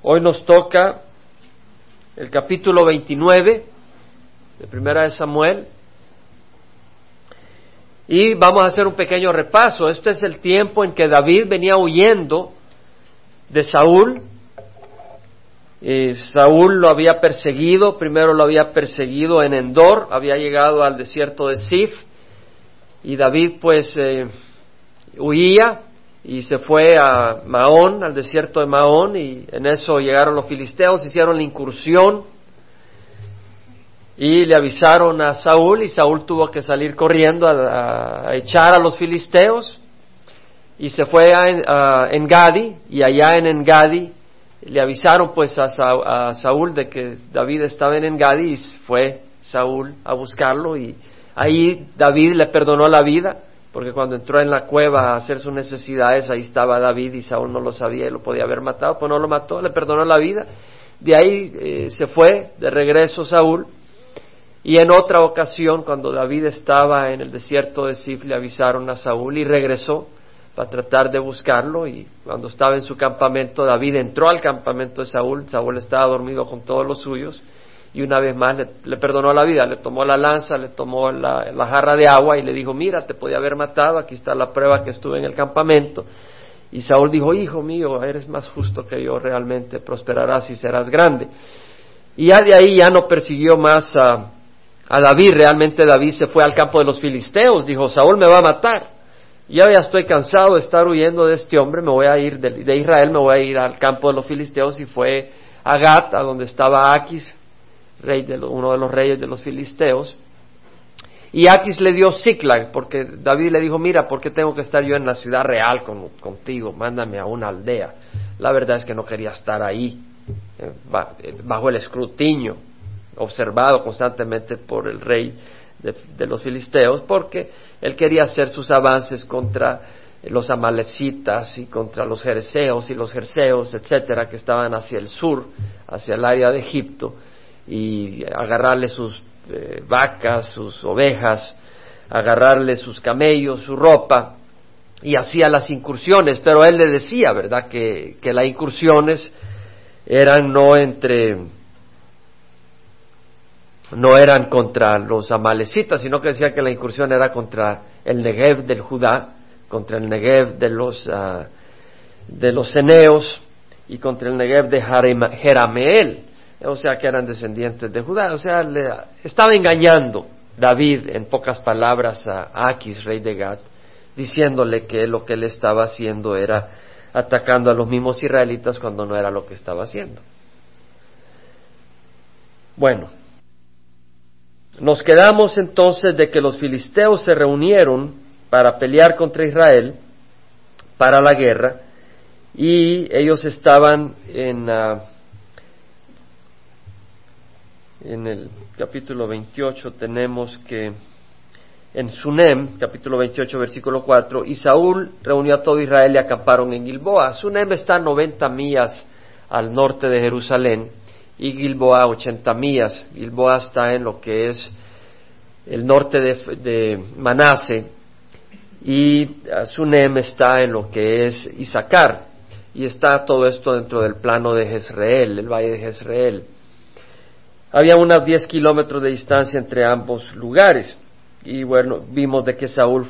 Hoy nos toca el capítulo 29 de Primera de Samuel. Y vamos a hacer un pequeño repaso. Este es el tiempo en que David venía huyendo de Saúl. Saúl lo había perseguido, primero lo había perseguido en Endor, había llegado al desierto de Zif, y David pues huía y se fue a Maón, al desierto de Maón, y en eso llegaron los filisteos, hicieron la incursión y le avisaron a Saúl, y Saúl tuvo que salir corriendo a echar a los filisteos, y se fue a Engadi, y allá en Engadi le avisaron pues a Saúl de que David estaba en Engadi, y fue Saúl a buscarlo, y ahí David le perdonó la vida, porque cuando entró en la cueva a hacer sus necesidades, ahí estaba David, y Saúl no lo sabía y lo podía haber matado, pues no lo mató, le perdonó la vida. De ahí se fue de regreso Saúl. Y en otra ocasión, cuando David estaba en el desierto de Zif, le avisaron a Saúl y regresó para tratar de buscarlo. Y cuando estaba en su campamento, David entró al campamento de Saúl. Saúl estaba dormido con todos los suyos, y una vez más le perdonó la vida. Le tomó la lanza, le tomó la jarra de agua y le dijo: mira, te podía haber matado, aquí está la prueba que estuve en el campamento. Y Saúl dijo: hijo mío, eres más justo que yo, realmente prosperarás y serás grande. Y ya de ahí ya no persiguió más a David. Realmente David se fue al campo de los filisteos, dijo: Saúl me va a matar, ya estoy cansado de estar huyendo de este hombre, me voy a ir de Israel, me voy a ir al campo de los filisteos. Y fue a Gat, a donde estaba Aquis, uno de los reyes de los filisteos, y Aquis le dio Siclag, porque David le dijo: mira, ¿por qué tengo que estar yo en la ciudad real contigo? Mándame a una aldea. La verdad es que no quería estar ahí, bajo el escrutinio observado constantemente por el rey de los filisteos, porque él quería hacer sus avances contra los amalecitas y contra los jerseos y los jerseos, etcétera, que estaban hacia el sur, hacia el área de Egipto, y agarrarle sus vacas, sus ovejas, agarrarle sus camellos, su ropa, y hacía las incursiones. Pero él le decía, ¿verdad?, que las incursiones eran no eran contra los amalecitas, sino que decía que la incursión era contra el Negev del Judá, contra el Negev de los ceneos, y contra el Negev de Jerameel, o sea que eran descendientes de Judá. O sea, le estaba engañando David, en pocas palabras, a Aquis, rey de Gat, diciéndole que lo que él estaba haciendo era atacando a los mismos israelitas, cuando no era lo que estaba haciendo. Bueno, nos quedamos entonces de que los filisteos se reunieron para pelear contra Israel, para la guerra, y ellos estaban en el capítulo 28, tenemos que en Sunem, capítulo 28, versículo 4, y Saúl reunió a todo Israel y acamparon en Gilboa. Sunem está a 90 millas al norte de Jerusalén, y Gilboa 80 millas. Gilboa está en lo que es el norte de Manase, y Sunem está en lo que es Issacar, y está todo esto dentro del plano de Jezreel, el valle de Jezreel. Había unos 10 kilómetros de distancia entre ambos lugares. Y bueno, vimos de que Saúl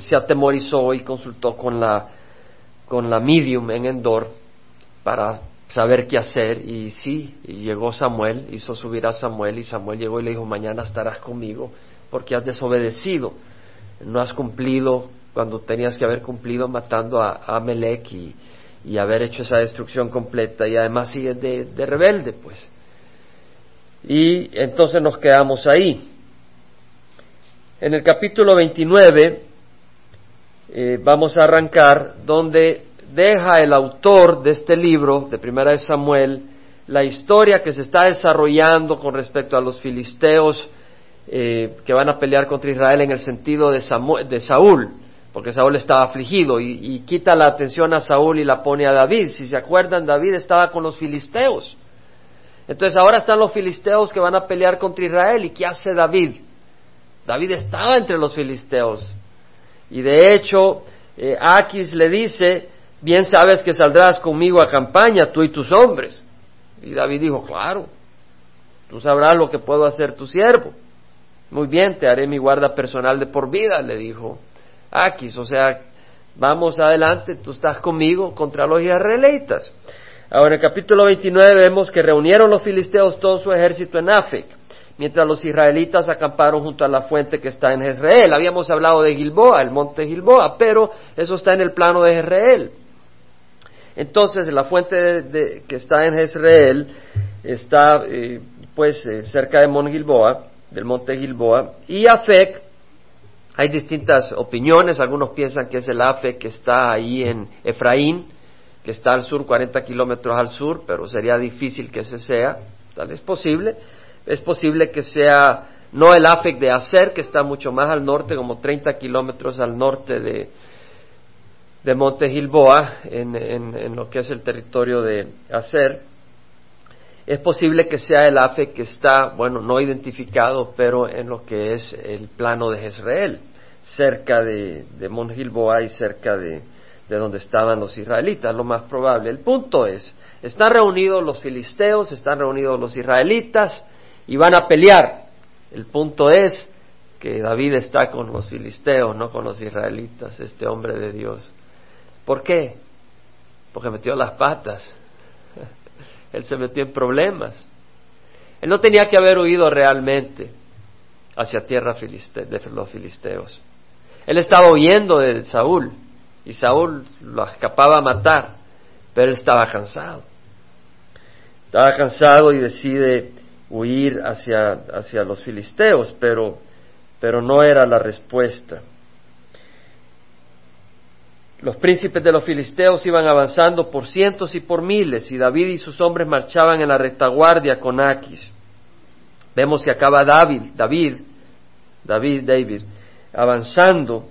se atemorizó y consultó con la medium en Endor para saber qué hacer, y sí, llegó Samuel, hizo subir a Samuel, y Samuel llegó y le dijo: mañana estarás conmigo, porque has desobedecido, no has cumplido cuando tenías que haber cumplido, matando a Amalec y haber hecho esa destrucción completa, y además sigues de rebelde, pues. Y entonces nos quedamos ahí. En el capítulo 29 vamos a arrancar donde deja el autor de este libro, de Primera de Samuel, la historia que se está desarrollando con respecto a los filisteos que van a pelear contra Israel, en el sentido de Saúl, porque Saúl estaba afligido, y quita la atención a Saúl y la pone a David. Si se acuerdan, David estaba con los filisteos. Entonces ahora están los filisteos que van a pelear contra Israel, ¿y qué hace David? David estaba entre los filisteos, y de hecho Aquis le dice: bien sabes que saldrás conmigo a campaña, tú y tus hombres. Y David dijo, claro, tú sabrás lo que puedo hacer tu siervo. Muy bien, te haré mi guarda personal de por vida, le dijo Aquis. O sea, vamos adelante, tú estás conmigo contra los israelitas. Ahora, en el capítulo 29 vemos que reunieron los filisteos todo su ejército en Afec, mientras los israelitas acamparon junto a la fuente que está en Jezreel. Habíamos hablado de Gilboa, el monte Gilboa, pero eso está en el plano de Jezreel. Entonces, la fuente que está en Jezreel está cerca de del monte Gilboa, y Afec. Hay distintas opiniones, algunos piensan que es el Afec que está ahí en Efraín, que está al sur, 40 kilómetros al sur, pero sería difícil que ese sea, tal vez posible. Es posible que sea, no el Afec de Acer, que está mucho más al norte, como 30 kilómetros al norte de Monte Gilboa, en lo que es el territorio de Acer. Es posible que sea el Afec que está, bueno, no identificado, pero en lo que es el plano de Jezreel, cerca de Monte Gilboa y cerca de donde estaban los israelitas, lo más probable. El punto es, están reunidos los filisteos, están reunidos los israelitas, y van a pelear. El punto es que David está con los filisteos, no con los israelitas, este hombre de Dios. ¿Por qué? Porque metió las patas. Él se metió en problemas. Él no tenía que haber huido realmente hacia tierra de los filisteos. Él estaba huyendo de Saúl, y Saúl lo escapaba a matar, pero él estaba cansado. Estaba cansado y decide huir hacia los filisteos, pero no era la respuesta. Los príncipes de los filisteos iban avanzando por cientos y por miles, y David y sus hombres marchaban en la retaguardia con Aquis. Vemos que acaba David avanzando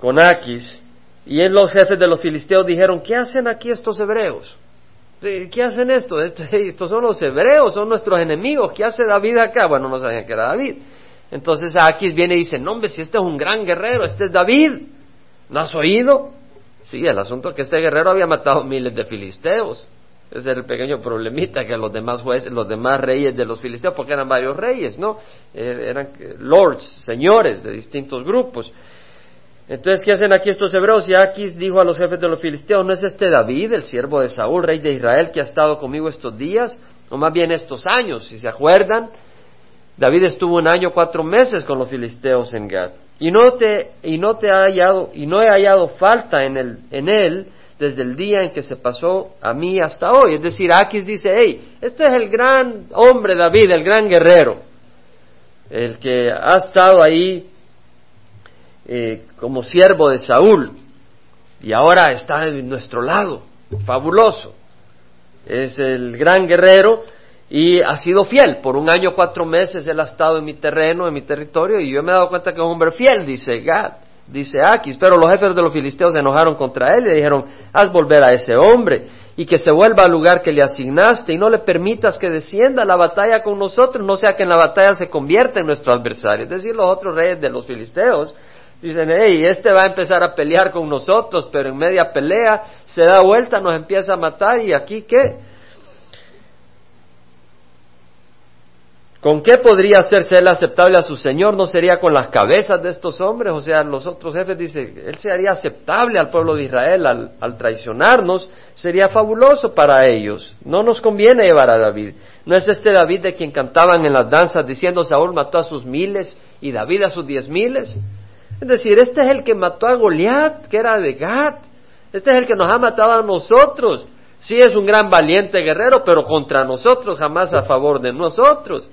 con Aquis, y los jefes de los filisteos dijeron, ¿qué hacen aquí estos hebreos? ¿Qué hacen esto? Estos son los hebreos, son nuestros enemigos. ¿Qué hace David acá? Bueno, no sabían que era David. Entonces Aquis viene y dice, no hombre, si este es un gran guerrero, este es David. ¿No has oído? Sí, el asunto es que este guerrero había matado miles de filisteos. Ese era el pequeño problemita que los demás jueces, los demás reyes de los filisteos, porque eran varios reyes, ¿no? Eran lords, señores de distintos grupos. Entonces, ¿qué hacen aquí estos hebreos? Y Aquis dijo a los jefes de los filisteos, ¿no es este David, el siervo de Saúl, rey de Israel, que ha estado conmigo estos días? O más bien estos años, si se acuerdan. David estuvo 1 año 4 meses con los filisteos en Gat. Y no he hallado falta en él desde el día en que se pasó a mí hasta hoy. Es decir, Aquis dice, hey, este es el gran hombre David, el gran guerrero, el que ha estado ahí como siervo de Saúl, y ahora está de nuestro lado, fabuloso, es el gran guerrero y ha sido fiel, por 1 año 4 meses él ha estado en mi terreno, en mi territorio, y yo me he dado cuenta que es un hombre fiel, dice Aquis. Pero los jefes de los filisteos se enojaron contra él y le dijeron, haz volver a ese hombre y que se vuelva al lugar que le asignaste, y no le permitas que descienda a la batalla con nosotros, no sea que en la batalla se convierta en nuestro adversario. Es decir, los otros reyes de los filisteos dicen, hey, este va a empezar a pelear con nosotros, pero en media pelea se da vuelta, nos empieza a matar, ¿y aquí qué? ¿Con qué podría hacerse él aceptable a su señor? ¿No sería con las cabezas de estos hombres? O sea, los otros jefes dicen, él se haría aceptable al pueblo de Israel al traicionarnos, sería fabuloso para ellos. No nos conviene llevar a David. ¿No es este David de quien cantaban en las danzas diciendo, Saúl mató a sus miles y David a sus 10,000? Es decir, este es el que mató a Goliat, que era de Gat. Este es el que nos ha matado a nosotros. Sí, es un gran valiente guerrero, pero contra nosotros, jamás a favor de nosotros.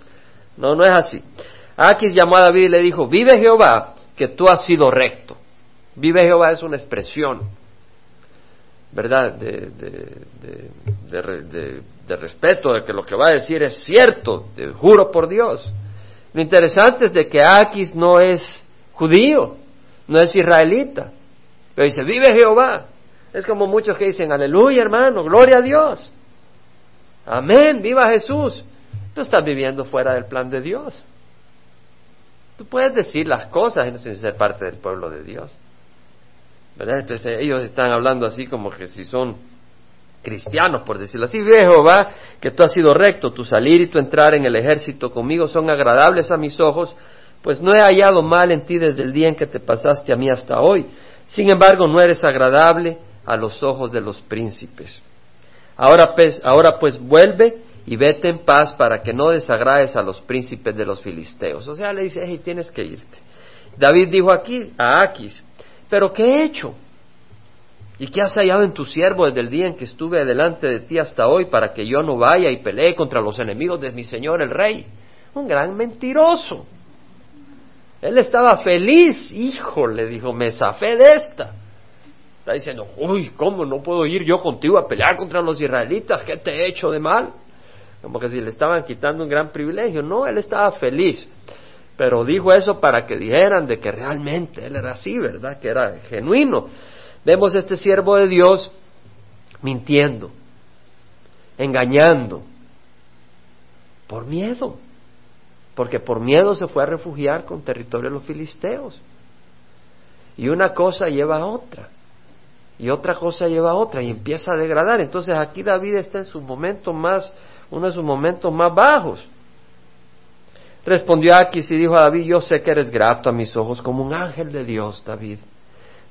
No es así. Aquis llamó a David y le dijo, vive Jehová, que tú has sido recto. Vive Jehová es una expresión, ¿verdad? De respeto, de que lo que va a decir es cierto, te juro por Dios. Lo interesante es de que Aquis no es judío, no es israelita, pero dice, vive Jehová. Es como muchos que dicen, aleluya hermano, gloria a Dios, amén, viva Jesús. Tú estás viviendo fuera del plan de Dios. Tú puedes decir las cosas sin ser parte del pueblo de Dios. ¿verdad? Entonces ellos están hablando así como que si son cristianos, por decirlo así. Ve Jehová que tú has sido recto, tu salir y tu entrar en el ejército conmigo son agradables a mis ojos, pues no he hallado mal en ti desde el día en que te pasaste a mí hasta hoy. Sin embargo, no eres agradable a los ojos de los príncipes. Ahora pues vuelve y vete en paz para que no desagrades a los príncipes de los filisteos. O sea, le dice, hey, tienes que irte. David dijo aquí a Aquis, ¿pero qué he hecho? ¿Y qué has hallado en tu siervo desde el día en que estuve delante de ti hasta hoy para que yo no vaya y pelee contra los enemigos de mi señor el rey? Un gran mentiroso. Él estaba feliz. Hijo, le dijo, me zafé de esta. Está diciendo, uy, ¿cómo no puedo ir yo contigo a pelear contra los israelitas? ¿Qué te he hecho de mal? Como que si le estaban quitando un gran privilegio. No, él estaba feliz. Pero dijo eso para que dijeran de que realmente él era así, ¿verdad? Que era genuino. Vemos este siervo de Dios mintiendo, engañando, por miedo. Porque por miedo se fue a refugiar con territorio de los filisteos. Y una cosa lleva a otra. Y otra cosa lleva a otra y empieza a degradar. Entonces aquí David está en su momento más, uno de sus momentos más bajos. Respondió Aquis y dijo a David, yo sé que eres grato a mis ojos como un ángel de Dios, David.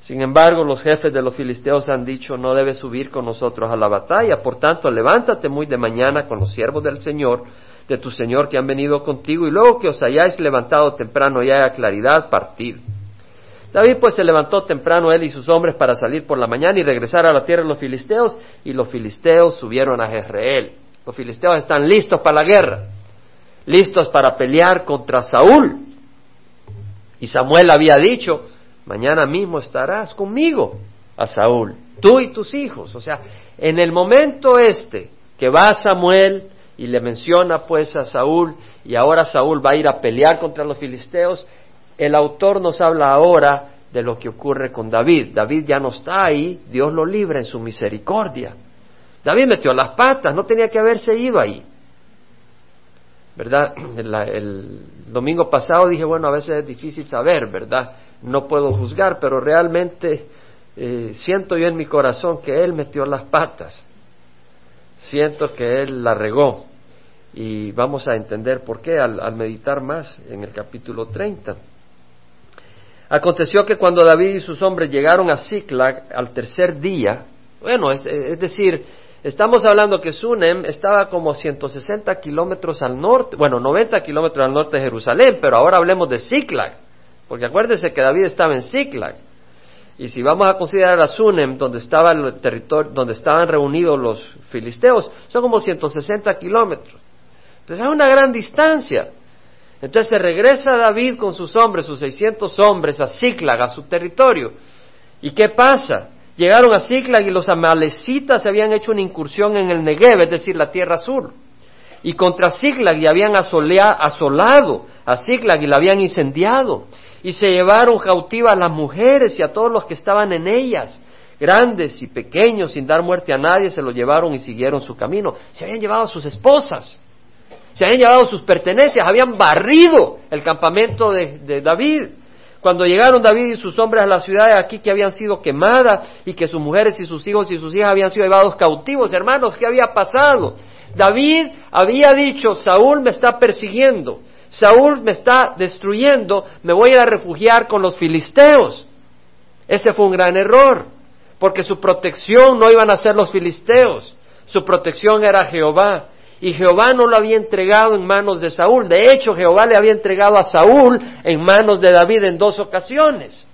Sin embargo, los jefes de los filisteos han dicho, no debes subir con nosotros a la batalla. Por tanto, levántate muy de mañana con los siervos del Señor, de tu Señor que han venido contigo, y luego que os hayáis levantado temprano y haya claridad, partid. David pues se levantó temprano él y sus hombres para salir por la mañana y regresar a la tierra de los filisteos, y los filisteos subieron a Jezreel. Los filisteos están listos para la guerra, listos para pelear contra Saúl. Y Samuel había dicho, mañana mismo estarás conmigo a Saúl, tú y tus hijos. O sea, en el momento este que va Samuel y le menciona pues a Saúl, y ahora Saúl va a ir a pelear contra los filisteos, el autor nos habla ahora de lo que ocurre con David. David ya no está ahí, Dios lo libra en su misericordia. David metió las patas, no tenía que haberse ido ahí, ¿verdad? El domingo pasado dije, bueno, a veces es difícil saber, ¿verdad? No puedo juzgar, pero realmente siento yo en mi corazón que él metió las patas. Siento que él la regó. Y vamos a entender por qué al meditar más en el capítulo 30. Aconteció que cuando David y sus hombres llegaron a Siclag al tercer día, bueno, es decir, estamos hablando que Sunem estaba como 160 kilómetros al norte, bueno, 90 kilómetros al norte de Jerusalén, pero ahora hablemos de Siclag, porque acuérdense que David estaba en Siclag. Y si vamos a considerar a Sunem, donde estaba el territorio, donde estaban reunidos los filisteos, son como 160 kilómetros. Entonces es una gran distancia. Entonces se regresa David con sus hombres, sus 600 hombres, a Siclag, a su territorio. ¿Y qué pasa? Llegaron a Siclag y los amalecitas habían hecho una incursión en el Negev, es decir, la tierra sur. Y contra Siclag y habían asolado a Siclag y la habían incendiado. Y se llevaron cautivas a las mujeres y a todos los que estaban en ellas, grandes y pequeños, sin dar muerte a nadie, se los llevaron y siguieron su camino. Se habían llevado a sus esposas, se habían llevado sus pertenencias, habían barrido el campamento de David. Cuando llegaron David y sus hombres a la ciudad de Aquis, que habían sido quemadas, y que sus mujeres y sus hijos y sus hijas habían sido llevados cautivos. Hermanos, ¿qué había pasado? David había dicho, Saúl me está persiguiendo, Saúl me está destruyendo, me voy a refugiar con los filisteos. Ese fue un gran error, porque su protección no iban a ser los filisteos, su protección era Jehová. Y Jehová no lo había entregado en manos de Saúl. De hecho, Jehová le había entregado a Saúl en manos de David en 2 ocasiones.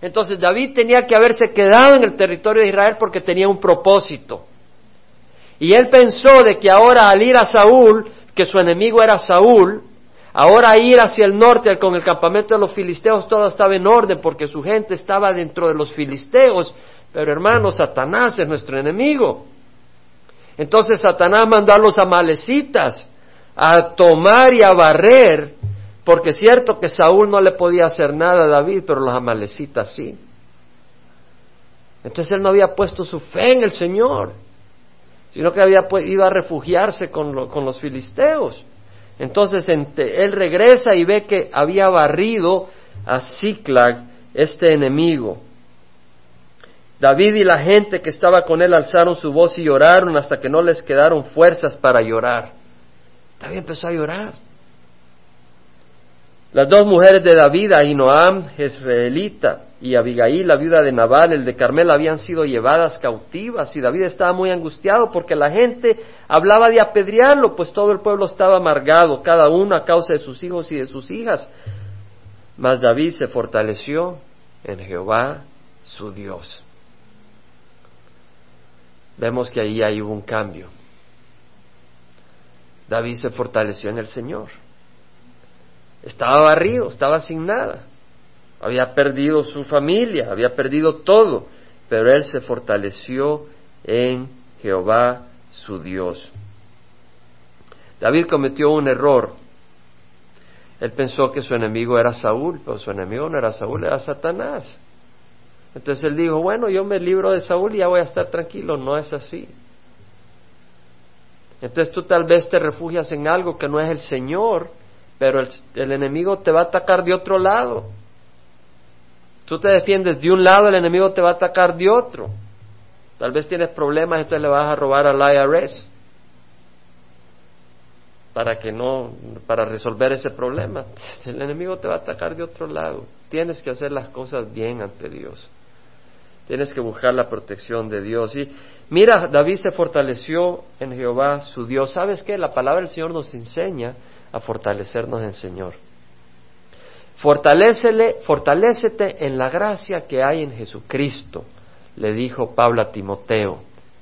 Entonces David tenía que haberse quedado en el territorio de Israel porque tenía un propósito. Y él pensó de que ahora al ir a Saúl, que su enemigo era Saúl, ahora ir hacia el norte con el campamento de los filisteos, todo estaba en orden porque su gente estaba dentro de los filisteos. Pero hermanos, Satanás es nuestro enemigo. Entonces Satanás mandó a los amalecitas a tomar y a barrer, porque es cierto que Saúl no le podía hacer nada a David, pero los amalecitas sí. Entonces él no había puesto su fe en el Señor, sino que había ido a refugiarse con los filisteos. Entonces él regresa y ve que había barrido a Siclag este enemigo. David y la gente que estaba con él alzaron su voz y lloraron hasta que no les quedaron fuerzas para llorar. David empezó a llorar. Las dos mujeres de David, Ahinoam, jezreelita, y Abigail, la viuda de Nabal, el de Carmel, habían sido llevadas cautivas, y David estaba muy angustiado porque la gente hablaba de apedrearlo, pues todo el pueblo estaba amargado, cada uno a causa de sus hijos y de sus hijas. Mas David se fortaleció en Jehová, su Dios. Vemos que ahí hubo un cambio. David se fortaleció en el Señor. Estaba barrido, estaba sin nada. Había perdido su familia, había perdido todo, pero él se fortaleció en Jehová, su Dios. David cometió un error. Él pensó que su enemigo era Saúl, pero su enemigo no era Saúl, era Satanás. Entonces él dijo, bueno, yo me libro de Saúl y ya voy a estar tranquilo. No es así. Entonces tú tal vez te refugias en algo que no es el Señor, pero el enemigo te va a atacar de otro lado. Tú te defiendes de un lado, el enemigo te va a atacar de otro. Tal vez tienes problemas, entonces le vas a robar al IRS para resolver ese problema. El enemigo te va a atacar de otro lado. Tienes que hacer las cosas bien ante Dios. Tienes que buscar la protección de Dios. Y mira, David se fortaleció en Jehová, su Dios. ¿Sabes qué? La palabra del Señor nos enseña a fortalecernos en el Señor. Fortalécete en la gracia que hay en Jesucristo, le dijo Pablo a Timoteo,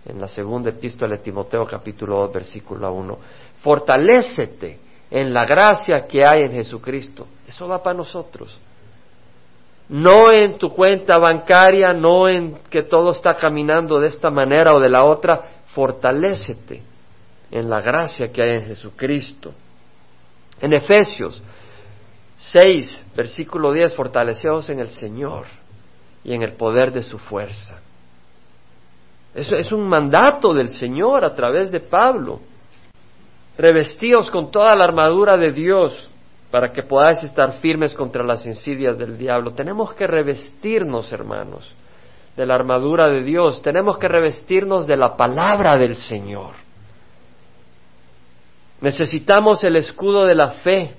en la segunda epístola de Timoteo, capítulo 2, versículo 1. Fortalécete en la gracia que hay en Jesucristo. Eso va para nosotros. No en tu cuenta bancaria, no en que todo está caminando de esta manera o de la otra. Fortalécete en la gracia que hay en Jesucristo. En Efesios 6, versículo 10, fortaleceos en el Señor y en el poder de su fuerza. Eso es un mandato del Señor a través de Pablo. Revestíos con toda la armadura de Dios, para que podáis estar firmes contra las insidias del diablo. Tenemos que revestirnos, hermanos, de la armadura de Dios. Tenemos que revestirnos de la palabra del Señor. Necesitamos el escudo de la fe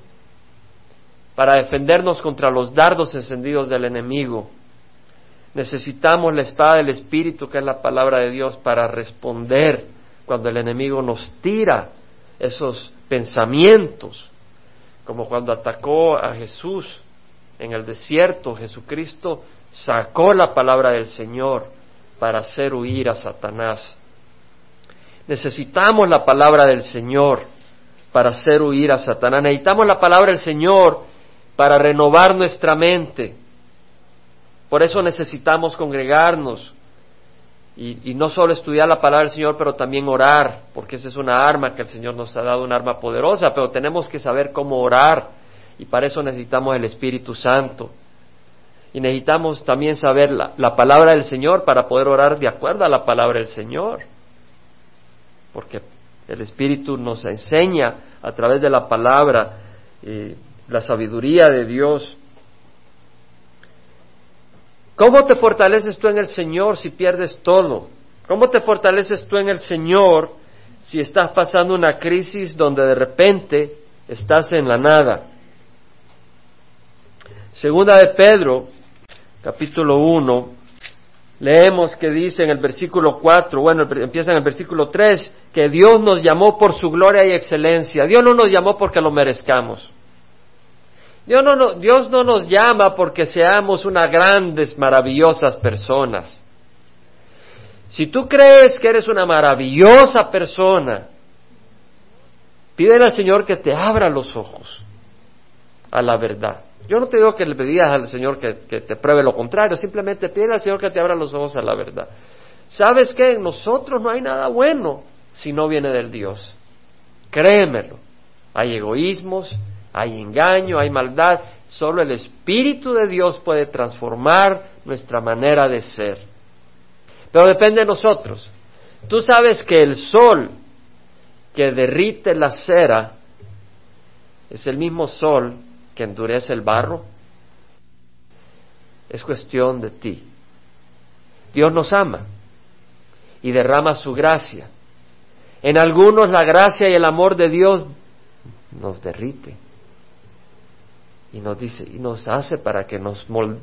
para defendernos contra los dardos encendidos del enemigo. Necesitamos la espada del Espíritu, que es la palabra de Dios, para responder cuando el enemigo nos tira esos pensamientos, como cuando atacó a Jesús en el desierto. Jesucristo sacó la palabra del Señor para hacer huir a Satanás. Necesitamos la palabra del Señor para hacer huir a Satanás. Necesitamos la palabra del Señor para renovar nuestra mente. Por eso necesitamos congregarnos y no solo estudiar la palabra del Señor, pero también orar, porque esa es una arma que el Señor nos ha dado, una arma poderosa, pero tenemos que saber cómo orar, y para eso necesitamos el Espíritu Santo. Y necesitamos también saber la palabra del Señor para poder orar de acuerdo a la palabra del Señor, porque el Espíritu nos enseña a través de la palabra la sabiduría de Dios. ¿Cómo te fortaleces tú en el Señor si pierdes todo? ¿Cómo te fortaleces tú en el Señor si estás pasando una crisis donde de repente estás en la nada? Segunda de Pedro, capítulo 1, leemos que dice en el versículo 4, empieza en el versículo 3, que Dios nos llamó por su gloria y excelencia. Dios no nos llamó porque lo merezcamos. Dios no nos llama porque seamos unas grandes, maravillosas personas. Si tú crees que eres una maravillosa persona, pídele al Señor que te abra los ojos a la verdad. Yo no te digo que le pidas al Señor que te pruebe lo contrario, simplemente pídele al Señor que te abra los ojos a la verdad. ¿Sabes qué? En nosotros no hay nada bueno si no viene del Dios. Créemelo. Hay egoísmos, hay engaño, hay maldad. Solo el Espíritu de Dios puede transformar nuestra manera de ser. Pero depende de nosotros. Tú sabes que el sol que derrite la cera es el mismo sol que endurece el barro. Es cuestión de ti. Dios nos ama y derrama su gracia. En algunos la gracia y el amor de Dios nos derrite y nos dice y nos hace para que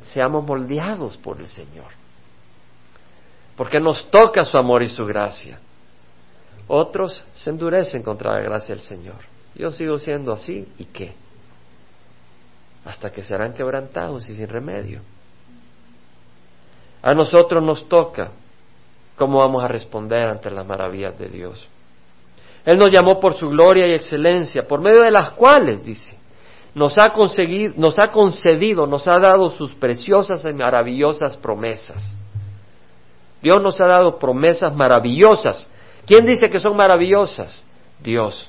seamos moldeados por el Señor, porque nos toca su amor y su gracia. Otros se endurecen contra la gracia del Señor. Yo sigo siendo así, ¿y qué? Hasta que serán quebrantados y sin remedio. A nosotros nos toca cómo vamos a responder ante las maravillas de Dios. Él nos llamó por su gloria y excelencia, por medio de las cuales, dice, nos ha dado sus preciosas y maravillosas promesas. Dios nos ha dado promesas maravillosas. ¿Quién dice que son maravillosas? Dios.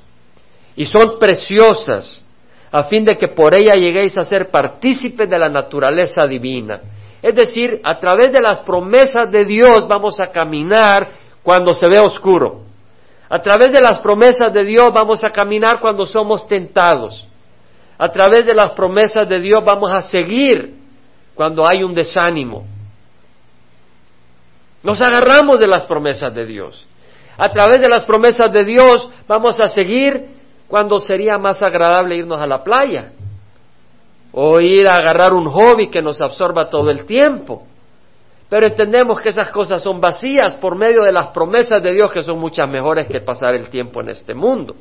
Y son preciosas, a fin de que por ella lleguéis a ser partícipes de la naturaleza divina. Es decir, a través de las promesas de Dios vamos a caminar cuando se ve oscuro. A través de las promesas de Dios vamos a caminar cuando somos tentados. A través de las promesas de Dios vamos a seguir cuando hay un desánimo. Nos agarramos de las promesas de Dios. A través de las promesas de Dios vamos a seguir cuando sería más agradable irnos a la playa, o ir a agarrar un hobby que nos absorba todo el tiempo. Pero entendemos que esas cosas son vacías por medio de las promesas de Dios, que son muchas mejores que pasar el tiempo en este mundo.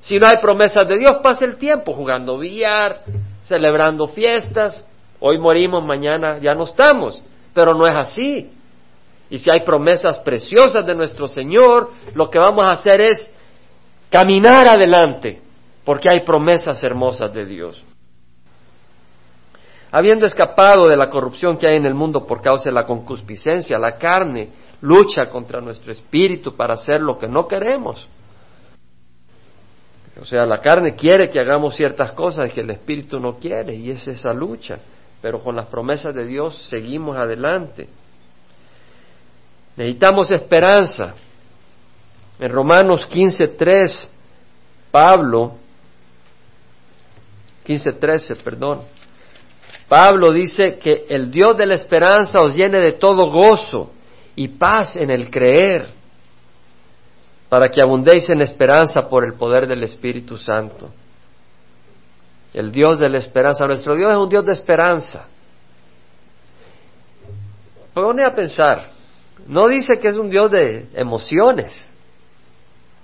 Si no hay promesas de Dios, pasa el tiempo jugando billar, celebrando fiestas. Hoy morimos, mañana ya no estamos, pero no es así. Y si hay promesas preciosas de nuestro Señor, lo que vamos a hacer es caminar adelante, porque hay promesas hermosas de Dios. Habiendo escapado de la corrupción que hay en el mundo por causa de la concupiscencia, la carne lucha contra nuestro espíritu para hacer lo que no queremos. O sea, la carne quiere que hagamos ciertas cosas que el espíritu no quiere, y es esa lucha. Pero con las promesas de Dios seguimos adelante. Necesitamos esperanza. En Romanos 15:3, Pablo dice que el Dios de la esperanza os llene de todo gozo y paz en el creer, para que abundéis en esperanza por el poder del Espíritu Santo. El Dios de la esperanza. Nuestro Dios es un Dios de esperanza. Pone a pensar, no dice que es un Dios de emociones.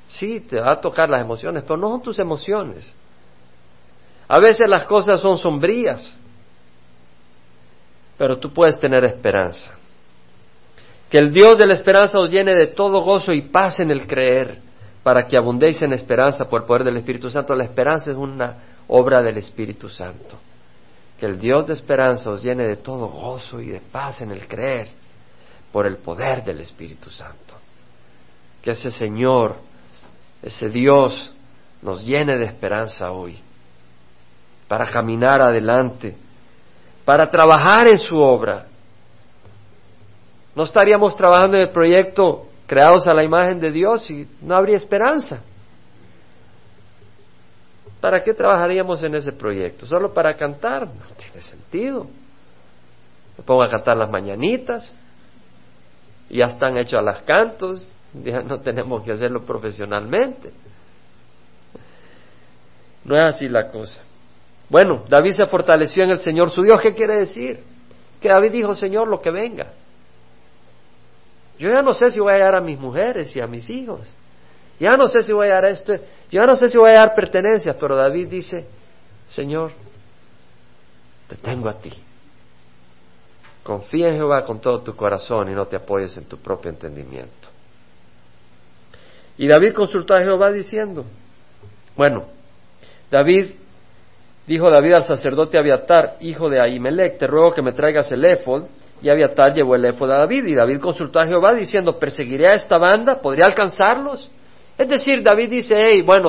Sí, te va a tocar las emociones, pero no son tus emociones. A veces las cosas son sombrías, pero tú puedes tener esperanza. Que el Dios de la esperanza os llene de todo gozo y paz en el creer, para que abundéis en esperanza por el poder del Espíritu Santo. La esperanza es una obra del Espíritu Santo. Que el Dios de esperanza os llene de todo gozo y de paz en el creer, por el poder del Espíritu Santo. Que ese Señor, ese Dios, nos llene de esperanza hoy, para caminar adelante, para trabajar en su obra. No estaríamos trabajando en el proyecto Creados a la Imagen de Dios y no habría esperanza. ¿Para qué trabajaríamos en ese proyecto? ¿Solo para cantar? No tiene sentido. Me pongo a cantar las mañanitas, y ya están hechos los cantos, ya no tenemos que hacerlo profesionalmente. No es así la cosa. Bueno, David se fortaleció en el Señor su Dios. ¿Qué quiere decir? Que David dijo: Señor, lo que venga. Yo ya no sé si voy a hallar a mis mujeres y a mis hijos. Ya no sé si voy a hallar esto. Ya no sé si voy a hallar pertenencias. Pero David dice: Señor, te tengo a ti. Confía en Jehová con todo tu corazón y no te apoyes en tu propio entendimiento. Y David consultó a Jehová diciendo, dijo David al sacerdote Abiatar, hijo de Ahimelech: te ruego que me traigas el éfod. Y Abiatar llevó el éfod a David. Y David consultó a Jehová diciendo: ¿perseguiré a esta banda? ¿Podría alcanzarlos? Es decir, David dice: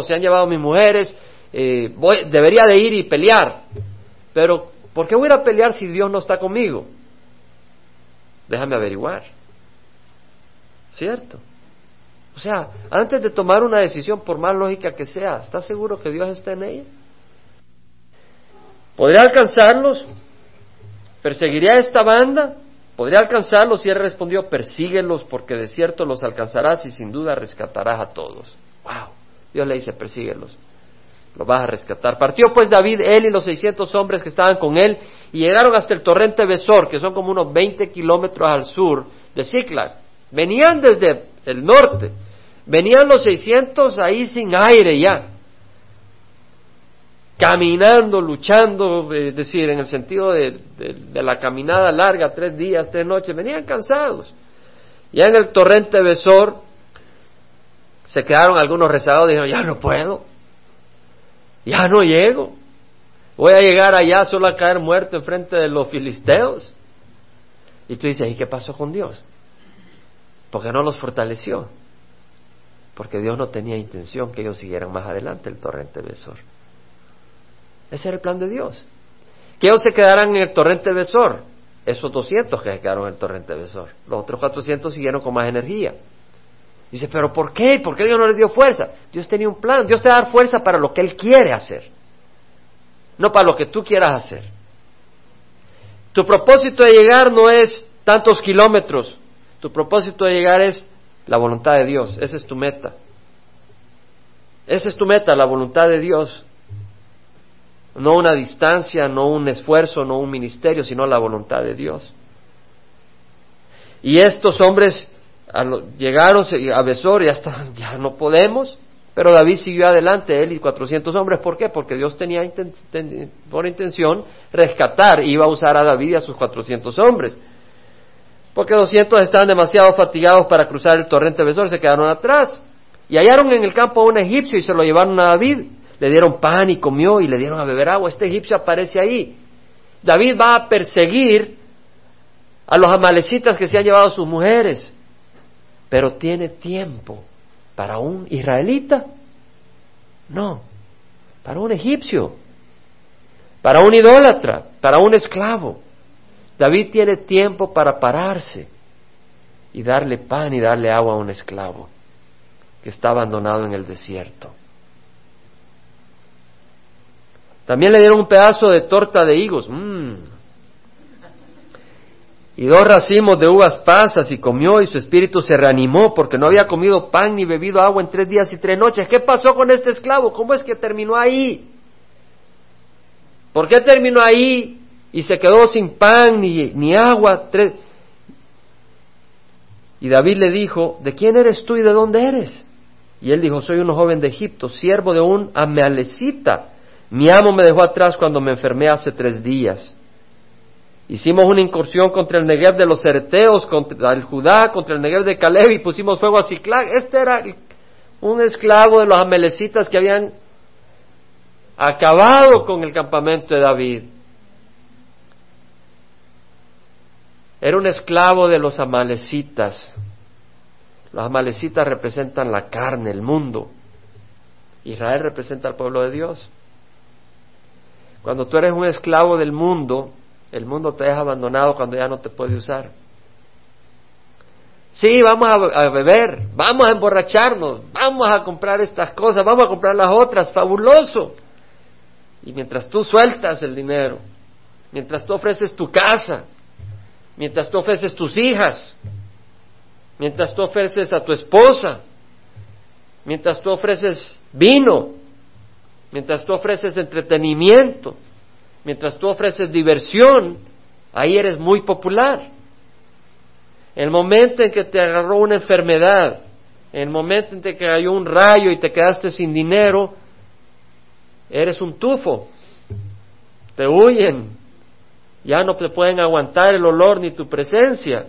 se han llevado mis mujeres, debería de ir y pelear. Pero, ¿por qué voy a ir a pelear si Dios no está conmigo? Déjame averiguar. ¿Cierto? O sea, antes de tomar una decisión, por más lógica que sea, ¿estás seguro que Dios está en ella? ¿Podría alcanzarlos? ¿Perseguiría a esta banda? ¿Podría alcanzarlos? Y él respondió, persíguelos, porque de cierto los alcanzarás y sin duda rescatarás a todos. ¡Wow! Dios le dice, persíguelos, los vas a rescatar. Partió pues David, él y los 600 hombres que estaban con él, y llegaron hasta el torrente Besor, que son como unos 20 kilómetros al sur de Siclag. Venían desde el norte, venían los 600 ahí sin aire ya, caminando, luchando, es decir, en el sentido de la caminada larga, 3 días, 3 noches, venían cansados. Ya en el torrente Besor se quedaron algunos rezagados, dijeron, ya no puedo, ya no llego, voy a llegar allá solo a caer muerto enfrente de los filisteos. Y tú dices, ¿y qué pasó con Dios? Porque no los fortaleció, porque Dios no tenía intención que ellos siguieran más adelante el torrente Besor. Ese era el plan de Dios, que ellos se quedaran en el torrente Besor, esos 200 que se quedaron en el torrente Besor. Los otros 400 siguieron con más energía. Dice, ¿pero por qué? ¿Por qué Dios no les dio fuerza? Dios tenía un plan. Dios te va a dar fuerza para lo que Él quiere hacer, no para lo que tú quieras hacer. Tu propósito de llegar no es tantos kilómetros. Tu propósito de llegar es la voluntad de Dios. Esa es tu meta. Esa es tu meta, la voluntad de Dios. No una distancia, no un esfuerzo, no un ministerio, sino la voluntad de Dios. Y estos hombres llegaron a Besor y ya no podemos, pero David siguió adelante, él y 400 hombres. ¿Por qué? Porque Dios tenía por intención rescatar, e iba a usar a David y a sus 400 hombres, porque 200 estaban demasiado fatigados para cruzar el torrente Besor, se quedaron atrás, y hallaron en el campo a un egipcio y se lo llevaron a David. Le dieron pan y comió, y le dieron a beber agua. Este egipcio aparece ahí. David va a perseguir a los amalecitas que se han llevado a sus mujeres, pero ¿tiene tiempo para un israelita? No, para un egipcio, para un idólatra, para un esclavo. David tiene tiempo para pararse y darle pan y darle agua a un esclavo que está abandonado en el desierto. También le dieron un pedazo de torta de higos, y 2 racimos de uvas pasas, y comió, y su espíritu se reanimó, porque no había comido pan ni bebido agua en 3 días y 3 noches. ¿Qué pasó con este esclavo? ¿Cómo es que terminó ahí? ¿Por qué terminó ahí y se quedó sin pan ni agua? Y David le dijo, ¿de quién eres tú y de dónde eres? Y él dijo, soy un joven de Egipto, siervo de un amalecita. Mi amo me dejó atrás cuando me enfermé hace 3 días. Hicimos una incursión contra el Negev de los Ereteos, contra el Judá, contra el Negev de Caleb, y pusimos fuego a Siclag. Este era un esclavo de los amalecitas que habían acabado con el campamento de David. Era un esclavo de los amalecitas. Los amalecitas representan la carne, el mundo. Israel representa al pueblo de Dios. Cuando tú eres un esclavo del mundo, el mundo te deja abandonado cuando ya no te puede usar. Sí, vamos a beber, vamos a emborracharnos, vamos a comprar estas cosas, vamos a comprar las otras, fabuloso. Y mientras tú sueltas el dinero, mientras tú ofreces tu casa, mientras tú ofreces tus hijas, mientras tú ofreces a tu esposa, mientras tú ofreces vino, mientras tú ofreces entretenimiento, mientras tú ofreces diversión, ahí eres muy popular. El momento en que te agarró una enfermedad, el momento en que cayó un rayo y te quedaste sin dinero, eres un tufo, te huyen, ya no te pueden aguantar el olor ni tu presencia.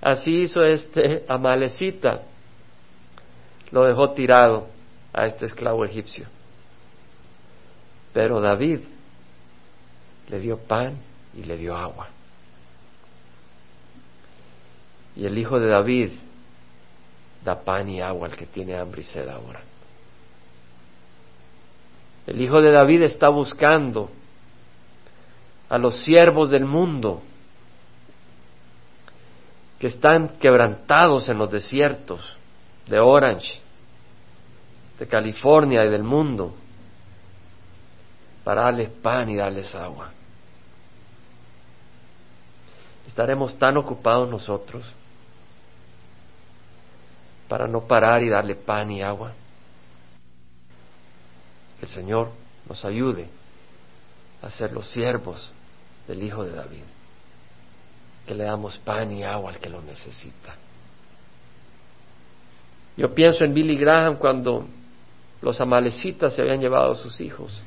Así hizo este amalecita, lo dejó tirado a este esclavo egipcio. Pero David le dio pan y le dio agua. Y el hijo de David da pan y agua al que tiene hambre y sed ahora. El hijo de David está buscando a los siervos del mundo que están quebrantados en los desiertos de Orange, de California y del mundo, para darles pan y darles agua. estaremos tan ocupados nosotros para no parar y darle pan y agua. Que el Señor nos ayude a ser los siervos del Hijo de David, que le damos pan y agua al que lo necesita. Yo pienso en Billy Graham cuando los amalecitas se habían llevado a sus hijos,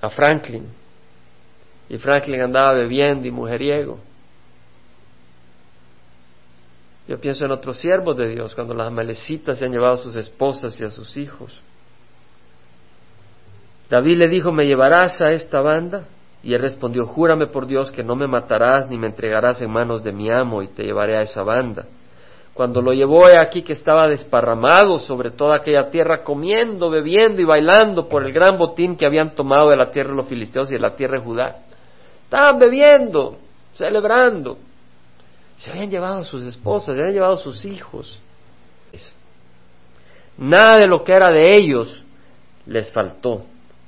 a Franklin, y Franklin andaba bebiendo y mujeriego. Yo pienso en otros siervos de Dios cuando las amalecitas se han llevado a sus esposas y a sus hijos. David le dijo: ¿me llevarás a esta banda? Y él respondió: júrame por Dios que no me matarás ni me entregarás en manos de mi amo, y te llevaré a esa banda. Cuando lo llevó, he aquí que estaba desparramado sobre toda aquella tierra, comiendo, bebiendo y bailando por el gran botín que habían tomado de la tierra de los filisteos y de la tierra de Judá. Estaban bebiendo, celebrando. Se habían llevado a sus esposas, se habían llevado a sus hijos. Nada de lo que era de ellos les faltó,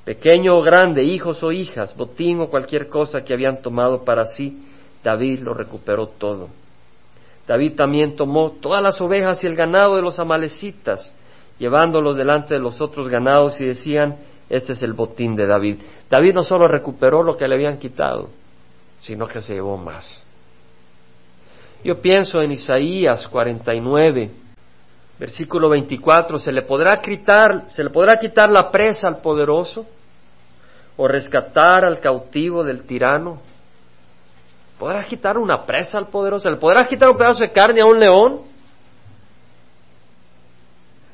pequeño o grande, hijos o hijas, botín o cualquier cosa que habían tomado para sí. David lo recuperó todo. David también tomó todas las ovejas y el ganado de los amalecitas, llevándolos delante de los otros ganados, y decían: este es el botín de David. David no solo recuperó lo que le habían quitado, sino que se llevó más. Yo pienso en Isaías 49, versículo 24, ¿se le podrá quitar la presa al poderoso? ¿O rescatar al cautivo del tirano? ¿Podrás quitar una presa al poderoso? ¿Le podrás quitar un pedazo de carne a un león?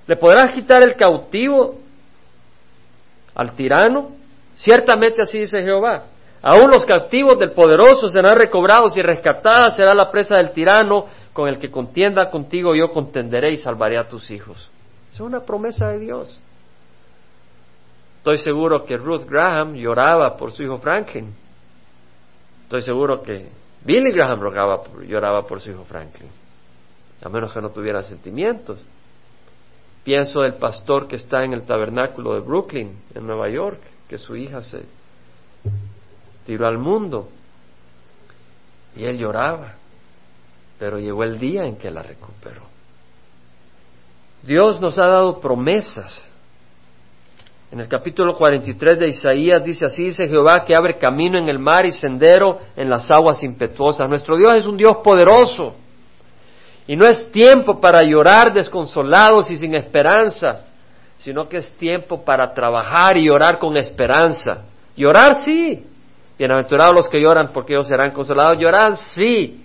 ¿Le podrás quitar el cautivo al tirano? Ciertamente así dice Jehová: aún los cautivos del poderoso serán recobrados, y rescatada será la presa del tirano. Con el que contienda contigo yo contenderé, y salvaré a tus hijos. Es una promesa de Dios. Estoy seguro que Ruth Graham lloraba por su hijo Franklin. Estoy seguro que Billy Graham lloraba por su hijo Franklin, a menos que no tuviera sentimientos. Pienso del pastor que está en el tabernáculo de Brooklyn, en Nueva York, que su hija se tiró al mundo, y él lloraba, pero llegó el día en que la recuperó. Dios nos ha dado promesas. En el capítulo 43 de Isaías dice: así dice Jehová, que abre camino en el mar y sendero en las aguas impetuosas. Nuestro Dios es un Dios poderoso, y no es tiempo para llorar desconsolados y sin esperanza, sino que es tiempo para trabajar y llorar con esperanza. Llorar, sí. Bienaventurados los que lloran, porque ellos serán consolados. Llorar, sí.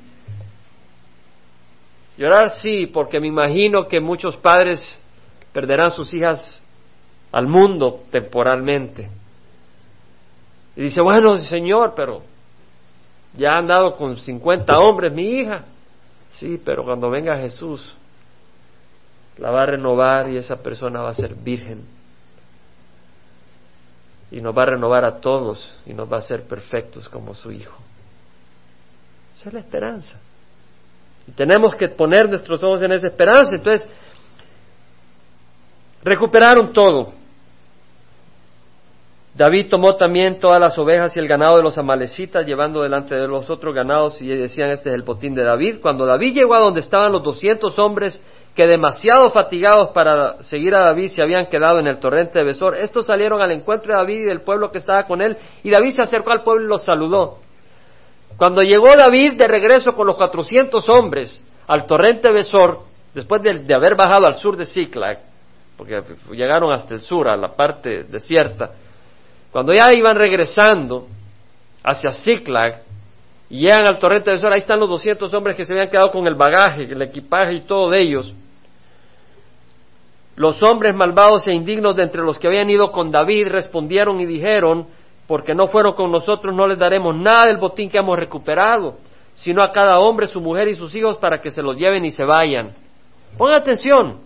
Llorar, sí, porque me imagino que muchos padres perderán sus hijas al mundo temporalmente. Y dice: bueno, Señor, pero ya han dado con 50 hombres mi hija. Sí, pero cuando venga Jesús, la va a renovar, y esa persona va a ser virgen. Y nos va a renovar a todos, y nos va a hacer perfectos como su Hijo. Esa es la esperanza. Y tenemos que poner nuestros ojos en esa esperanza. Entonces, recuperaron todo. David tomó también todas las ovejas y el ganado de los amalecitas, llevando delante de los otros ganados, y decían: este es el botín de David. Cuando David llegó a donde estaban los 200 hombres, que demasiado fatigados para seguir a David se habían quedado en el torrente de Besor, estos salieron al encuentro de David y del pueblo que estaba con él, y David se acercó al pueblo y los saludó. Cuando llegó David de regreso con los 400 hombres al torrente de Besor, después de haber bajado al sur de Siclag, porque llegaron hasta el sur, a la parte desierta, cuando ya iban regresando hacia Siclag y llegan al torrente de Besor, ahí están los 200 hombres que se habían quedado con el bagaje, el equipaje y todo de ellos. Los hombres malvados e indignos de entre los que habían ido con David respondieron y dijeron: porque no fueron con nosotros, no les daremos nada del botín que hemos recuperado, sino a cada hombre su mujer y sus hijos, para que se los lleven y se vayan. Pongan atención.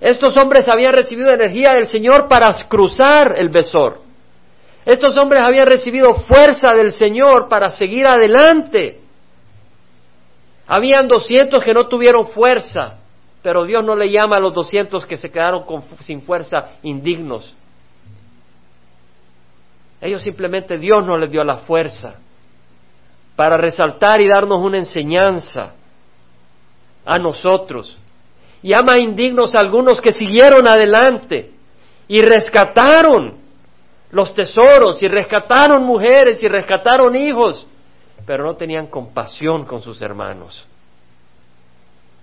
Estos hombres habían recibido energía del Señor para cruzar el Besor. Estos hombres habían recibido fuerza del Señor para seguir adelante. Habían 200 que no tuvieron fuerza, pero Dios no le llama a los 200 que se quedaron sin fuerza indignos. Ellos simplemente, Dios no les dio la fuerza. para resaltar y darnos una enseñanza a nosotros. Llama indignos a algunos que siguieron adelante y rescataron los tesoros, y rescataron mujeres, y rescataron hijos, pero no tenían compasión con sus hermanos.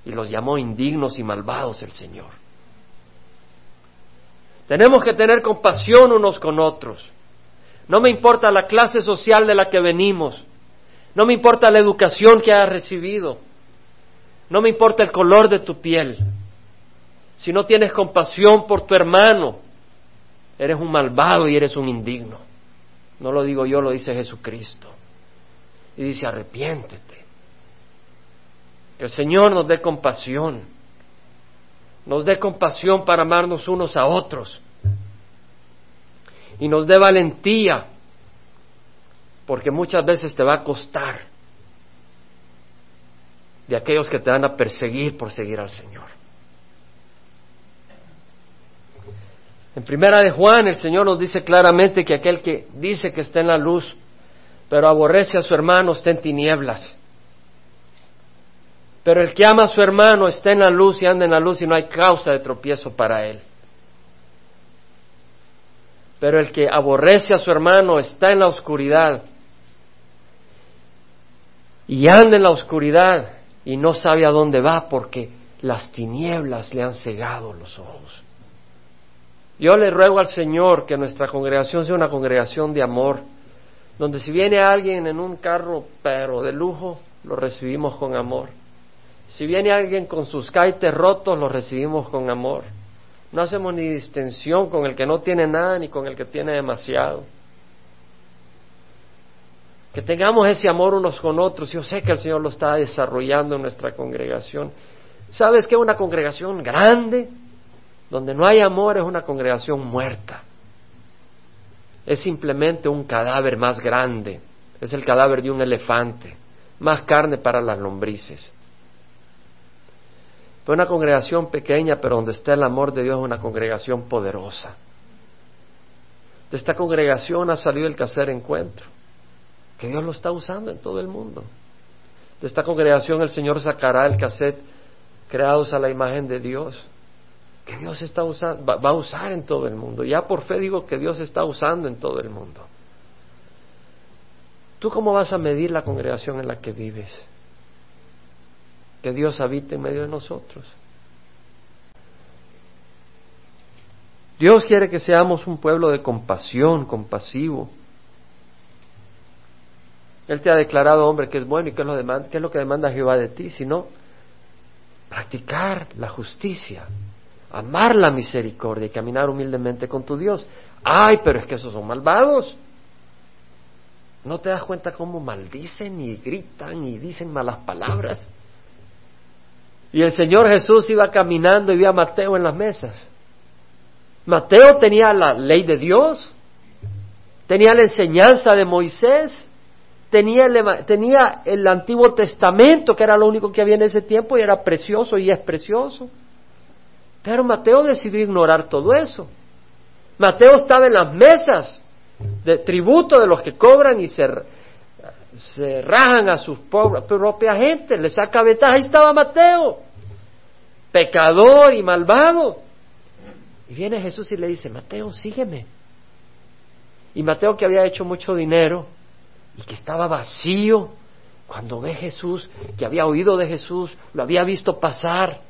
Y los llamó indignos y malvados el Señor. Tenemos que tener compasión unos con otros. No me importa la clase social de la que venimos. No me importa la educación que hayas recibido. No me importa el color de tu piel. Si no tienes compasión por tu hermano, eres un malvado y eres un indigno. No lo digo yo, lo dice Jesucristo. Y dice, arrepiéntete. Que el Señor nos dé compasión. Nos dé compasión para amarnos unos a otros. Y nos dé valentía. Porque muchas veces te va a costar. De aquellos que te van a perseguir por seguir al Señor. En Primera de Juan, el Señor nos dice claramente que aquel que dice que está en la luz, pero aborrece a su hermano, está en tinieblas. Pero el que ama a su hermano está en la luz y anda en la luz y no hay causa de tropiezo para él. Pero el que aborrece a su hermano está en la oscuridad y anda en la oscuridad y no sabe a dónde va porque las tinieblas le han cegado los ojos. Yo le ruego al Señor que nuestra congregación sea una congregación de amor, donde si viene alguien en un carro pero de lujo, lo recibimos con amor. Si viene alguien con sus caites rotos, lo recibimos con amor. No hacemos ni distinción con el que no tiene nada ni con el que tiene demasiado. Que tengamos ese amor unos con otros. Yo sé que el Señor lo está desarrollando en nuestra congregación. ¿Sabes qué? Una congregación grande, donde no hay amor, es una congregación muerta. Es simplemente un cadáver más grande. Es el cadáver de un elefante. Más carne para las lombrices. Una congregación pequeña, pero donde está el amor de Dios, es una congregación poderosa. De esta congregación ha salido el Tercer Encuentro, que Dios lo está usando en todo el mundo. De esta congregación el Señor sacará el cassette Creados a la Imagen de Dios, que Dios está usando, va a usar en todo el mundo. Ya por fe digo que Dios está usando en todo el mundo. ¿Tú cómo vas a medir la congregación en la que vives? Que Dios habite en medio de nosotros. Dios quiere que seamos un pueblo de compasión, compasivo. Él te ha declarado, hombre, que es bueno y que es lo que demanda Jehová de ti, sino practicar la justicia, amar la misericordia y caminar humildemente con tu Dios. Ay, pero es que esos son malvados. ¿No te das cuenta cómo maldicen y gritan y dicen malas palabras? Y el Señor Jesús iba caminando y vio a Mateo en las mesas. Mateo tenía la ley de Dios, tenía la enseñanza de Moisés, tenía el Antiguo Testamento, que era lo único que había en ese tiempo, y era precioso y es precioso. Pero Mateo decidió ignorar todo eso. Mateo estaba en las mesas de tributo de los que cobran y se rajan a sus propia gente, le saca ventaja. Ahí estaba Mateo, pecador y malvado, y viene Jesús y le dice, Mateo, sígueme. Y Mateo, que había hecho mucho dinero y que estaba vacío, cuando ve Jesús, que había oído de Jesús, lo había visto pasar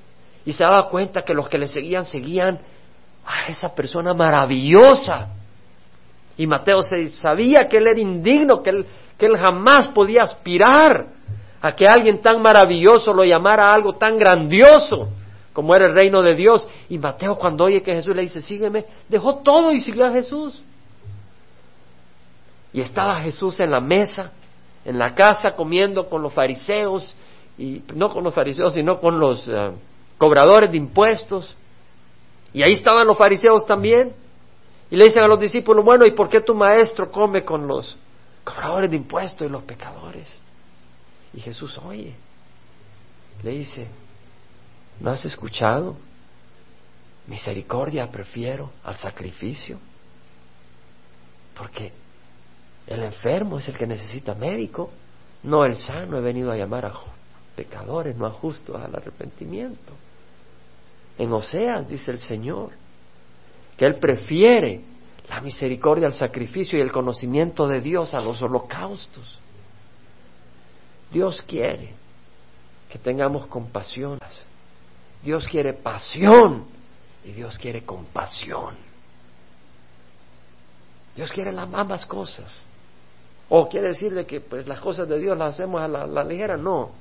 y se daba cuenta que los que le seguían a esa persona maravillosa. Y Mateo sabía que él era indigno, que él jamás podía aspirar a que alguien tan maravilloso lo llamara a algo tan grandioso como era el reino de Dios. Y Mateo, cuando oye que Jesús le dice, sígueme, dejó todo y siguió a Jesús. Y estaba Jesús en la mesa, en la casa, comiendo con los fariseos, y no con los fariseos, sino con los cobradores de impuestos. Y ahí estaban los fariseos también. Y le dicen a los discípulos, bueno, ¿y por qué tu maestro come con los cobradores de impuestos y los pecadores? Y Jesús oye, le dice, ¿no has escuchado? Misericordia prefiero al sacrificio, porque el enfermo es el que necesita médico, No el sano he venido a llamar a pecadores, no a justos, al arrepentimiento. En Oseas dice el Señor que Él prefiere la misericordia al sacrificio y el conocimiento de Dios a los holocaustos. Dios quiere que tengamos compasión. Dios quiere pasión y Dios quiere compasión. Dios quiere las ambas cosas. ¿O quiere decirle que pues, las cosas de Dios las hacemos a la ligera? No.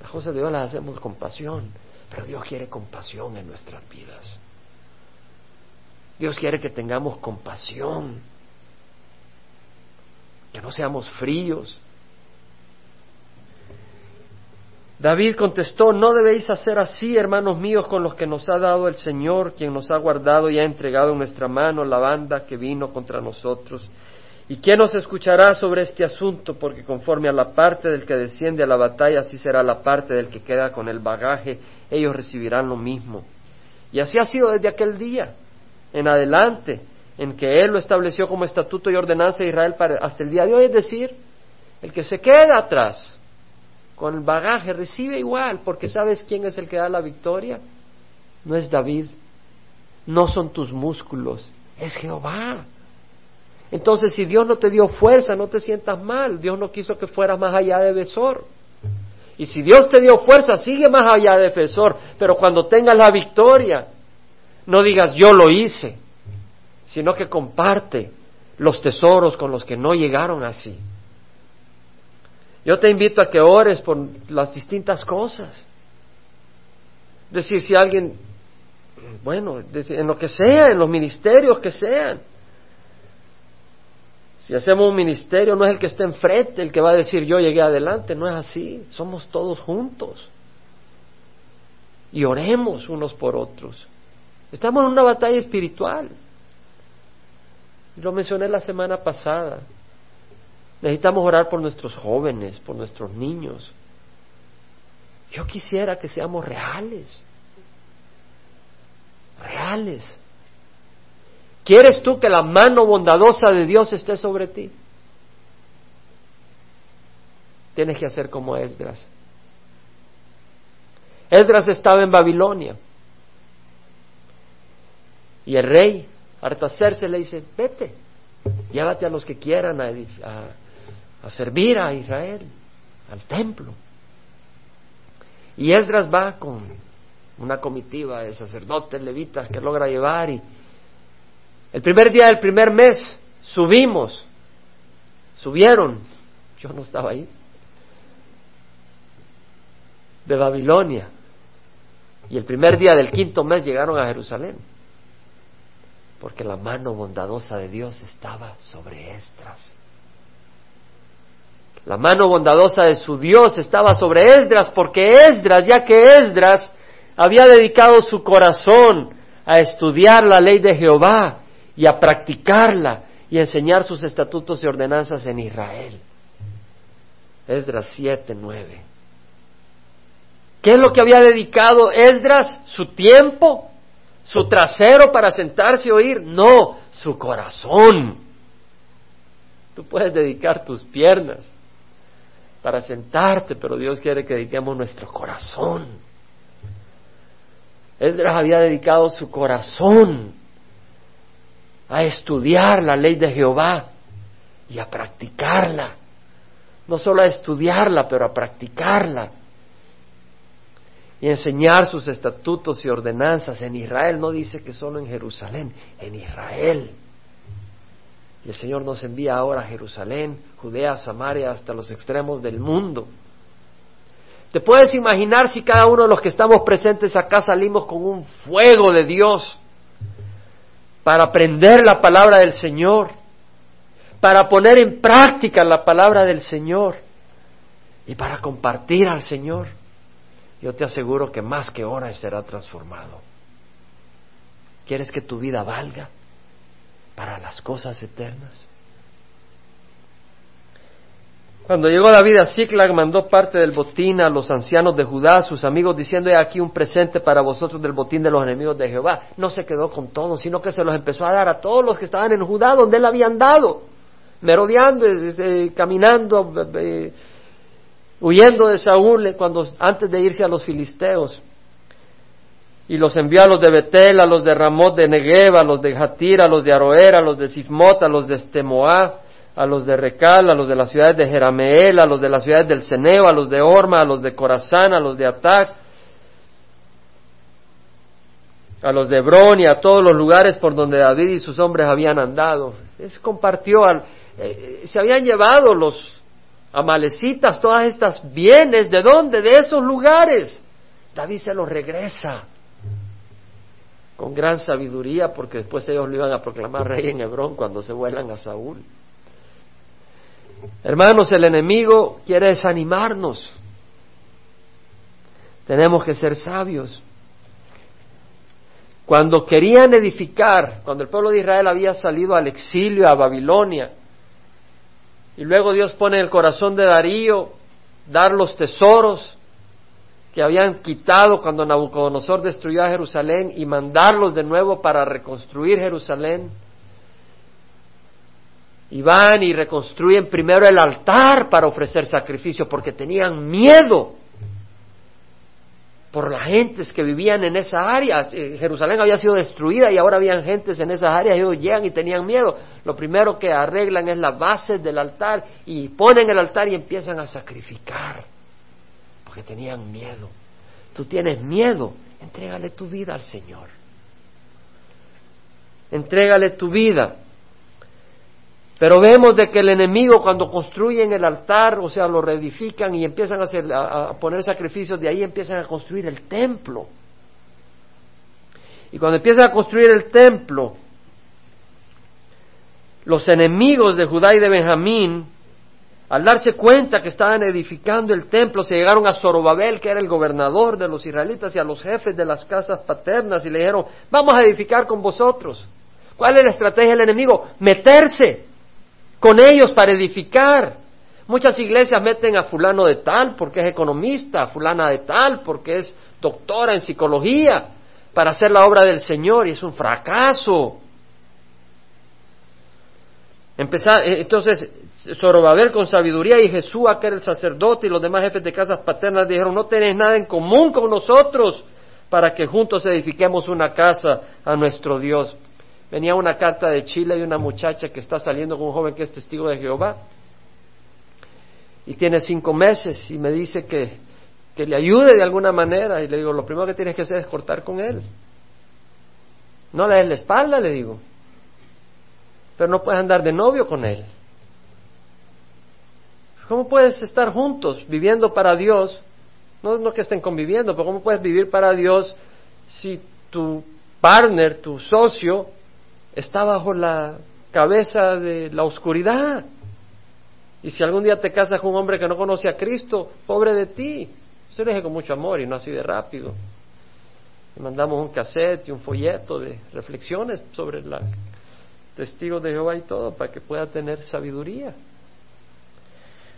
Las cosas de Dios las hacemos con pasión. Pero Dios quiere compasión en nuestras vidas. Dios quiere que tengamos compasión. Que no seamos fríos. David contestó: no debéis hacer así, hermanos míos, con los que nos ha dado el Señor, quien nos ha guardado y ha entregado en nuestra mano la banda que vino contra nosotros. ¿Y quién nos escuchará sobre este asunto? Porque conforme a la parte del que desciende a la batalla, así será la parte del que queda con el bagaje, ellos recibirán lo mismo. Y así ha sido desde aquel día en adelante, en que Él lo estableció como estatuto y ordenanza de Israel hasta el día de hoy. Es decir, el que se queda atrás con el bagaje recibe igual, porque ¿sabes quién es el que da la victoria? No es David, no son tus músculos, es Jehová. Entonces, si Dios no te dio fuerza, no te sientas mal. Dios no quiso que fueras más allá de Besor. Y si Dios te dio fuerza, sigue más allá de Besor. Pero cuando tengas la victoria, no digas yo lo hice, sino que comparte los tesoros con los que no llegaron así. Yo te invito a que ores por las distintas cosas. Es decir, si alguien, bueno, en lo que sea, en los ministerios que sean. Si hacemos un ministerio, no es el que está enfrente el que va a decir yo llegué adelante, no es así. Somos todos juntos. Y oremos unos por otros. Estamos en una batalla espiritual. Lo mencioné la semana pasada. Necesitamos orar por nuestros jóvenes, por nuestros niños. Yo quisiera que seamos reales. Reales. ¿Quieres tú que la mano bondadosa de Dios esté sobre ti? Tienes que hacer como Esdras. Esdras estaba en Babilonia. Y el rey Artaxerxes le dice: vete, llévate a los que quieran a servir a Israel, al templo. Y Esdras va con una comitiva de sacerdotes, levitas, que logra llevar. Y el primer día del primer mes subieron, yo no estaba ahí, de Babilonia. Y el primer día del quinto mes llegaron a Jerusalén, porque la mano bondadosa de Dios estaba sobre Esdras. La mano bondadosa de su Dios estaba sobre Esdras, porque Esdras, ya que Esdras había dedicado su corazón a estudiar la ley de Jehová y a practicarla y a enseñar sus estatutos y ordenanzas en Israel. Esdras 7:9. ¿Qué es lo que había dedicado Esdras? ¿Su tiempo? ¿Su trasero para sentarse y oír? No, su corazón. Tú puedes dedicar tus piernas para sentarte, pero Dios quiere que dediquemos nuestro corazón. Esdras había dedicado su corazón a estudiar la ley de Jehová y a practicarla. No solo a estudiarla, pero a practicarla. Y enseñar sus estatutos y ordenanzas en Israel. No dice que solo en Jerusalén, en Israel. Y el Señor nos envía ahora a Jerusalén, Judea, Samaria, hasta los extremos del mundo. ¿Te puedes imaginar si cada uno de los que estamos presentes acá salimos con un fuego de Dios para aprender la palabra del Señor, para poner en práctica la palabra del Señor y para compartir al Señor? Yo te aseguro que más que horas será transformado. ¿Quieres que tu vida valga para las cosas eternas? Cuando llegó David a Siclag, mandó parte del botín a los ancianos de Judá, sus amigos, diciendo: he aquí un presente para vosotros del botín de los enemigos de Jehová. No se quedó con todos, sino que se los empezó a dar a todos los que estaban en Judá, donde él había andado, merodeando, caminando, huyendo de Saúl antes de irse a los filisteos, y los envió a los de Betel, a los de Ramot de Negev, a los de Jatir, a los de Aroer, a los de Sifmot, a los de Estemoá, a los de Recal, a los de las ciudades de Jerameel, a los de las ciudades del Ceneo, a los de Horma, a los de Corazán, a los de Atac, a los de Hebrón y a todos los lugares por donde David y sus hombres habían andado. Se habían llevado los amalecitas todas estas bienes. ¿De dónde? De esos lugares. David se los regresa con gran sabiduría, porque después ellos lo iban a proclamar rey en Hebrón cuando se vuelan a Saúl. Hermanos, el enemigo quiere desanimarnos. Tenemos que ser sabios. Cuando querían edificar, cuando el pueblo de Israel había salido al exilio a Babilonia, y luego Dios pone en el corazón de Darío dar los tesoros que habían quitado cuando Nabucodonosor destruyó a Jerusalén y mandarlos de nuevo para reconstruir Jerusalén. Y van y reconstruyen primero el altar para ofrecer sacrificio, porque tenían miedo por las gentes que vivían en esa área. Jerusalén había sido destruida y ahora habían gentes en esas áreas. Ellos llegan y tenían miedo. Lo primero que arreglan es las bases del altar y ponen el altar y empiezan a sacrificar, porque tenían miedo. Tú tienes miedo, entrégale tu vida al Señor. Entrégale tu vida. Pero vemos de que el enemigo, cuando construyen el altar, o sea, lo reedifican y empiezan a poner sacrificios, de ahí empiezan a construir el templo. Y cuando empiezan a construir el templo, los enemigos de Judá y de Benjamín, al darse cuenta que estaban edificando el templo, se llegaron a Zorobabel, que era el gobernador de los israelitas, y a los jefes de las casas paternas, y le dijeron: vamos a edificar con vosotros. ¿Cuál es la estrategia del enemigo? Meterse con ellos para edificar. Muchas iglesias meten a fulano de tal porque es economista, a fulana de tal porque es doctora en psicología, para hacer la obra del Señor, y es un fracaso. Entonces Zorobabel, con sabiduría, y Jesúa, que era el sacerdote, y los demás jefes de casas paternas dijeron: no tenéis nada en común con nosotros para que juntos edifiquemos una casa a nuestro Dios. Venía una carta de Chile de una muchacha que está saliendo con un joven que es testigo de Jehová y tiene 5 meses, y me dice que le ayude de alguna manera, y le digo: lo primero que tienes que hacer es cortar con él. No le des la espalda, le digo, pero no puedes andar de novio con él. ¿Cómo puedes estar juntos viviendo para Dios? No que estén conviviendo, pero ¿cómo puedes vivir para Dios si tu partner, tu socio, está bajo la cabeza de la oscuridad? Y si algún día te casas con un hombre que no conoce a Cristo, pobre de ti. Se lo dije con mucho amor y no así de rápido. Le mandamos un cassette y un folleto de reflexiones sobre los testigos de Jehová y todo, para que pueda tener sabiduría.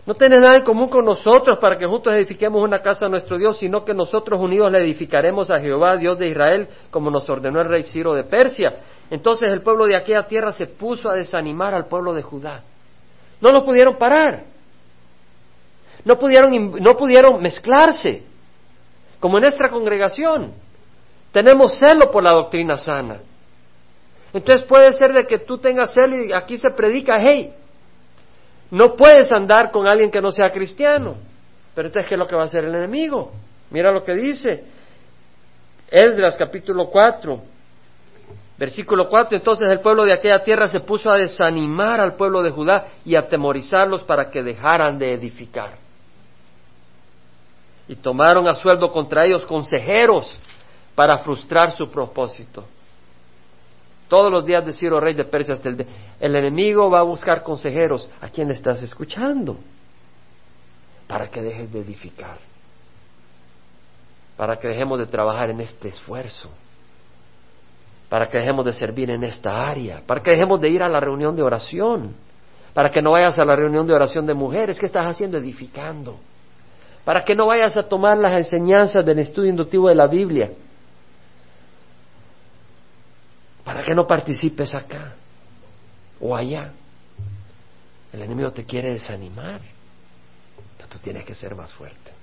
No tenés nada en común con nosotros para que juntos edifiquemos una casa a nuestro Dios, sino que nosotros unidos le edificaremos a Jehová, Dios de Israel, como nos ordenó el rey Ciro de Persia. Entonces el pueblo de aquella tierra se puso a desanimar al pueblo de Judá. No lo pudieron parar. No pudieron mezclarse. Como en nuestra congregación, tenemos celo por la doctrina sana. Entonces puede ser de que tú tengas celo y aquí se predica: hey, no puedes andar con alguien que no sea cristiano. Pero entonces, ¿qué es lo que va a hacer el enemigo? Mira lo que dice Esdras capítulo 4. Versículo 4, entonces el pueblo de aquella tierra se puso a desanimar al pueblo de Judá y a atemorizarlos para que dejaran de edificar. Y tomaron a sueldo contra ellos consejeros para frustrar su propósito. Todos los días de Ciro, rey de Persia, hasta el enemigo va a buscar consejeros. ¿A quién estás escuchando? Para que dejes de edificar. Para que dejemos de trabajar en este esfuerzo. Para que dejemos de servir en esta área, para que dejemos de ir a la reunión de oración, para que no vayas a la reunión de oración de mujeres. ¿Qué estás haciendo? Edificando. Para que no vayas a tomar las enseñanzas del estudio inductivo de la Biblia, para que no participes acá o allá. El enemigo te quiere desanimar, pero tú tienes que ser más fuerte.